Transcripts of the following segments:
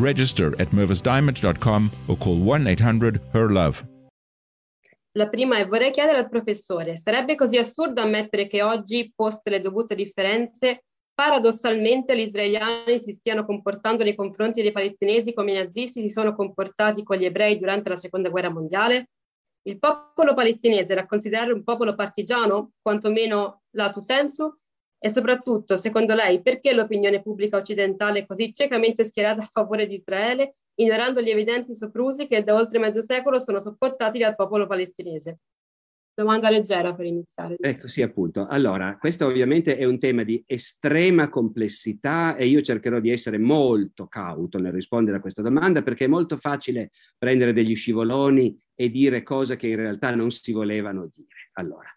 Register at mervisdiamond.com or call 1-800-HER-LOVE. La prima è: vorrei chiedere al professore, sarebbe così assurdo ammettere che oggi, poste le dovute differenze, paradossalmente gli israeliani si stiano comportando nei confronti dei palestinesi come i nazisti si sono comportati con gli ebrei durante la Seconda Guerra Mondiale? Il popolo palestinese era considerato un popolo partigiano, quantomeno lato sensu? E soprattutto, secondo lei, perché l'opinione pubblica occidentale è così ciecamente schierata a favore di Israele, ignorando gli evidenti soprusi che da oltre mezzo secolo sono sopportati dal popolo palestinese? Domanda leggera per iniziare. Ecco, sì, appunto. Allora, questo ovviamente è un tema di estrema complessità e io cercherò di essere molto cauto nel rispondere a questa domanda, perché è molto facile prendere degli scivoloni e dire cose che in realtà non si volevano dire. Allora,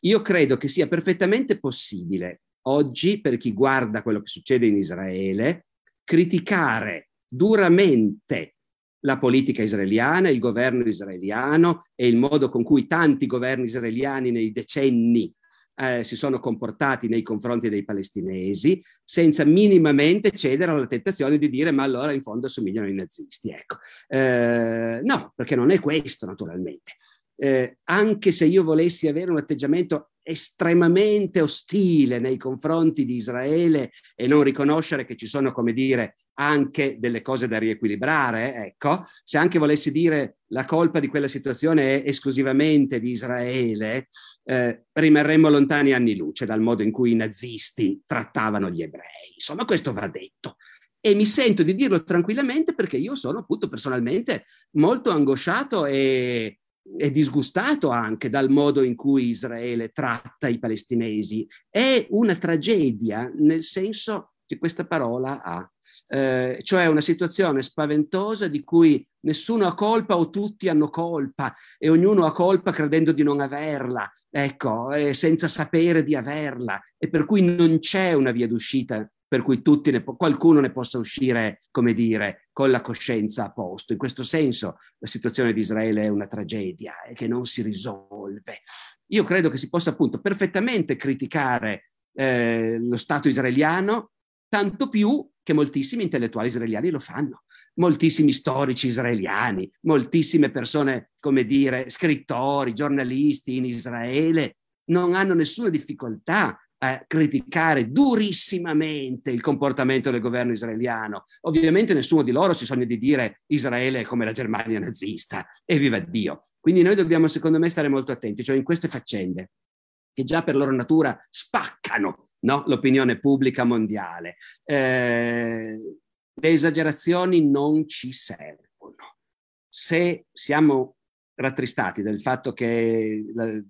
io credo che sia perfettamente possibile oggi, per chi guarda quello che succede in Israele, criticare duramente la politica israeliana, il governo israeliano e il modo con cui tanti governi israeliani nei decenni si sono comportati nei confronti dei palestinesi, senza minimamente cedere alla tentazione di dire ma allora in fondo assomigliano ai nazisti. Ecco. No, perché non è questo naturalmente. Anche se io volessi avere un atteggiamento estremamente ostile nei confronti di Israele e non riconoscere che ci sono, come dire, anche delle cose da riequilibrare, ecco, se anche volessi dire la colpa di quella situazione è esclusivamente di Israele, rimarremmo lontani anni luce dal modo in cui i nazisti trattavano gli ebrei. Insomma, questo va detto. E mi sento di dirlo tranquillamente perché io sono appunto personalmente molto angosciato e disgustato anche dal modo in cui Israele tratta i palestinesi. È una tragedia nel senso che questa parola ha, cioè una situazione spaventosa di cui nessuno ha colpa o tutti hanno colpa e ognuno ha colpa credendo di non averla, ecco, senza sapere di averla, e per cui non c'è una via d'uscita per cui tutti qualcuno ne possa uscire, come dire, con la coscienza a posto. In questo senso la situazione di Israele è una tragedia e che non si risolve. Io credo che si possa appunto perfettamente criticare lo Stato israeliano, tanto più che moltissimi intellettuali israeliani lo fanno, moltissimi storici israeliani, moltissime persone, come dire, scrittori, giornalisti in Israele non hanno nessuna difficoltà a criticare durissimamente il comportamento del governo israeliano. Ovviamente nessuno di loro si sogna di dire Israele è come la Germania nazista, e viva Dio. Quindi noi dobbiamo, secondo me, stare molto attenti, cioè in queste faccende che già per loro natura spaccano, no? L'opinione pubblica mondiale. Le esagerazioni non ci servono. Se siamo rattristati del fatto che,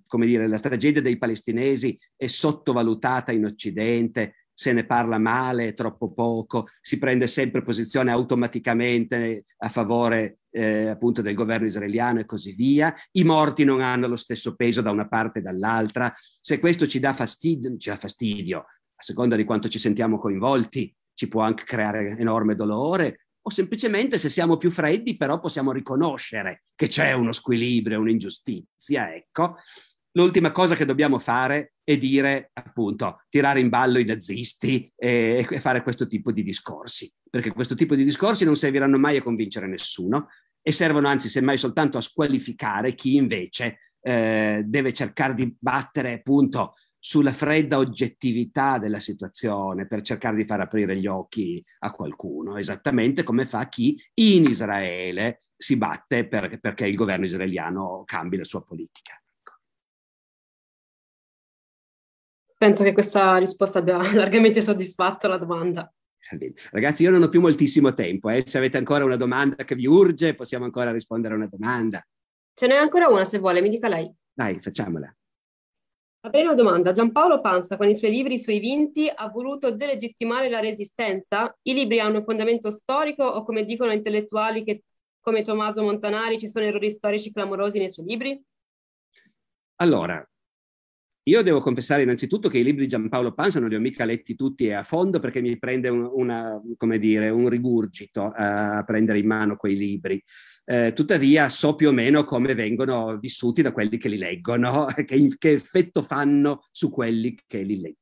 come dire, la tragedia dei palestinesi è sottovalutata in Occidente, se ne parla male, troppo poco, si prende sempre posizione automaticamente a favore appunto del governo israeliano e così via, i morti non hanno lo stesso peso da una parte e dall'altra, se questo ci dà fastidio, a seconda di quanto ci sentiamo coinvolti, ci può anche creare enorme dolore, o semplicemente se siamo più freddi però possiamo riconoscere che c'è uno squilibrio, un'ingiustizia, ecco. L'ultima cosa che dobbiamo fare è dire, appunto, tirare in ballo i nazisti e fare questo tipo di discorsi, perché questo tipo di discorsi non serviranno mai a convincere nessuno e servono anzi semmai soltanto a squalificare chi invece deve cercare di battere appunto sulla fredda oggettività della situazione per cercare di far aprire gli occhi a qualcuno, esattamente come fa chi in Israele si batte perché il governo israeliano cambi la sua politica. Penso che questa risposta abbia largamente soddisfatto la domanda. Ragazzi, io non ho più moltissimo tempo, se avete ancora una domanda che vi urge, possiamo ancora rispondere a una domanda. Ce n'è ancora una, se vuole, mi dica lei. Dai, facciamola. Avrei una domanda. Giampaolo Pansa, con i suoi libri sui vinti, ha voluto delegittimare la Resistenza? I libri hanno un fondamento storico o, come dicono intellettuali che, come Tommaso Montanari, ci sono errori storici clamorosi nei suoi libri? Allora, io devo confessare innanzitutto che i libri di Giampaolo Pansa non li ho mica letti tutti a fondo, perché mi prende un rigurgito a prendere in mano quei libri. Tuttavia so più o meno come vengono vissuti da quelli che li leggono, che effetto fanno su quelli che li leggono.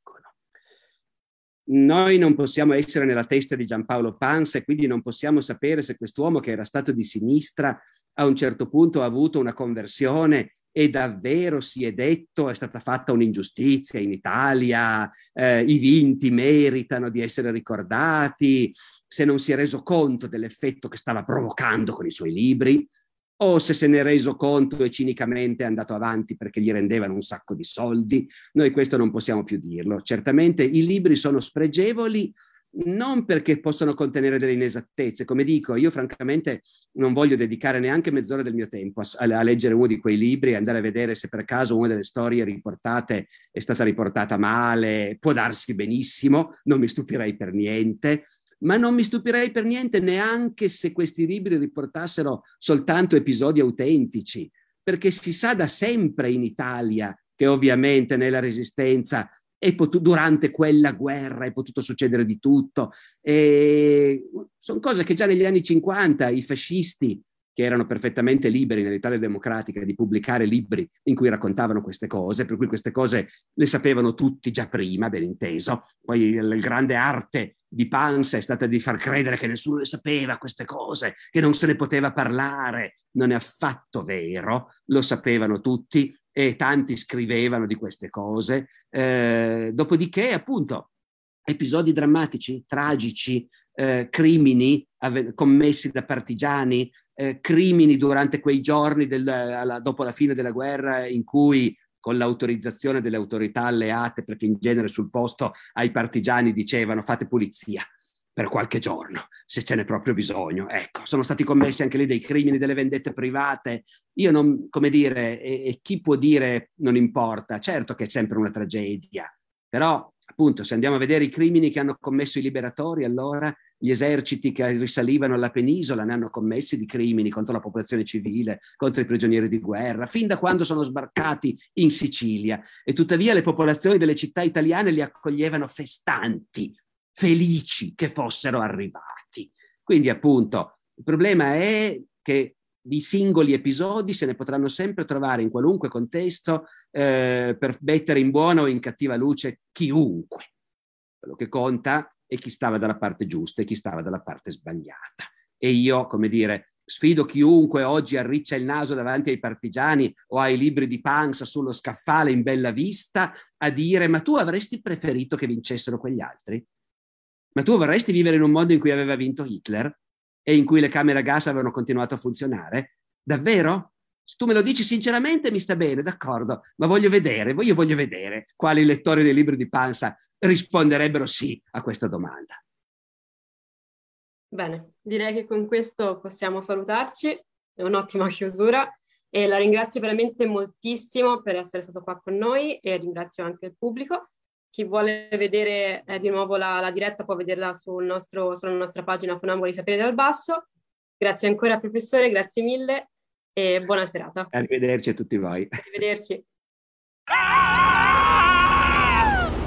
Noi non possiamo essere nella testa di Giampaolo Pansa e quindi non possiamo sapere se quest'uomo, che era stato di sinistra, a un certo punto ha avuto una conversione e davvero si è detto: è stata fatta un'ingiustizia in Italia, i vinti meritano di essere ricordati, se non si è reso conto dell'effetto che stava provocando con i suoi libri, o se se ne è reso conto e cinicamente è andato avanti perché gli rendevano un sacco di soldi. Noi questo non possiamo più dirlo. Certamente i libri sono spregevoli, non perché possono contenere delle inesattezze. Come dico, io francamente non voglio dedicare neanche mezz'ora del mio tempo a leggere uno di quei libri e andare a vedere se per caso una delle storie riportate è stata riportata male. Può darsi benissimo, non mi stupirei per niente, ma non mi stupirei per niente neanche se questi libri riportassero soltanto episodi autentici, perché si sa da sempre in Italia che ovviamente nella Resistenza durante quella guerra è potuto succedere di tutto. Sono cose che già negli anni 50 i fascisti, che erano perfettamente liberi nell'Italia democratica di pubblicare libri in cui raccontavano queste cose, per cui queste cose le sapevano tutti già prima, ben inteso. Poi la grande arte di Pansa è stata di far credere che nessuno le sapeva queste cose, che non se ne poteva parlare. Non è affatto vero, lo sapevano tutti e tanti scrivevano di queste cose. Dopodiché, appunto, episodi drammatici, tragici, crimini commessi da partigiani, crimini durante quei giorni dopo la fine della guerra, in cui, con l'autorizzazione delle autorità alleate, perché in genere sul posto ai partigiani dicevano: fate pulizia per qualche giorno, se ce n'è proprio bisogno. Ecco, sono stati commessi anche lì dei crimini, delle vendette private. Io non, come dire, e chi può dire non importa? Certo che è sempre una tragedia, però appunto, se andiamo a vedere i crimini che hanno commesso i liberatori, allora gli eserciti che risalivano alla penisola ne hanno commessi di crimini contro la popolazione civile, contro i prigionieri di guerra, fin da quando sono sbarcati in Sicilia. E tuttavia le popolazioni delle città italiane li accoglievano festanti, felici che fossero arrivati. Quindi, appunto, il problema è che di singoli episodi se ne potranno sempre trovare in qualunque contesto, per mettere in buona o in cattiva luce chiunque. Quello che conta è chi stava dalla parte giusta e chi stava dalla parte sbagliata. E io, come dire, sfido chiunque oggi arriccia il naso davanti ai partigiani o ai libri di Pansa sullo scaffale in bella vista a dire: ma tu avresti preferito che vincessero quegli altri? Ma tu vorresti vivere in un mondo in cui aveva vinto Hitler? E in cui le camere a gas avevano continuato a funzionare? Davvero? Se tu me lo dici sinceramente mi sta bene, d'accordo, ma voglio vedere quali lettori dei libri di Pansa risponderebbero sì a questa domanda. Bene, direi che con questo possiamo salutarci, è un'ottima chiusura e la ringrazio veramente moltissimo per essere stato qua con noi e ringrazio anche il pubblico. Chi vuole vedere di nuovo la diretta può vederla sulla nostra pagina Funamboli Saperi dal Basso. Grazie ancora, professore, grazie mille e buona serata. Arrivederci a tutti voi. Arrivederci.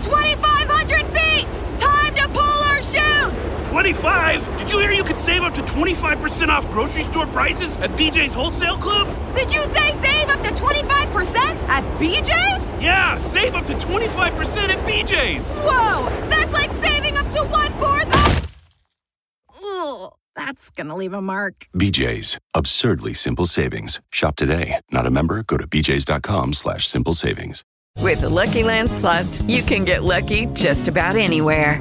2,500 feet! Time to pull our shoots! 25? Did you hear you could save up to 25% off grocery store prices at BJ's Wholesale Club? Did you say save up to 25% at BJ's? Yeah, save up to 25% at BJ's. Whoa, that's like saving up to 1/4 of... Ugh, that's gonna leave a mark. BJ's, absurdly simple savings. Shop today. Not a member? Go to bjs.com/simple savings. With Lucky Land Slots, you can get lucky just about anywhere.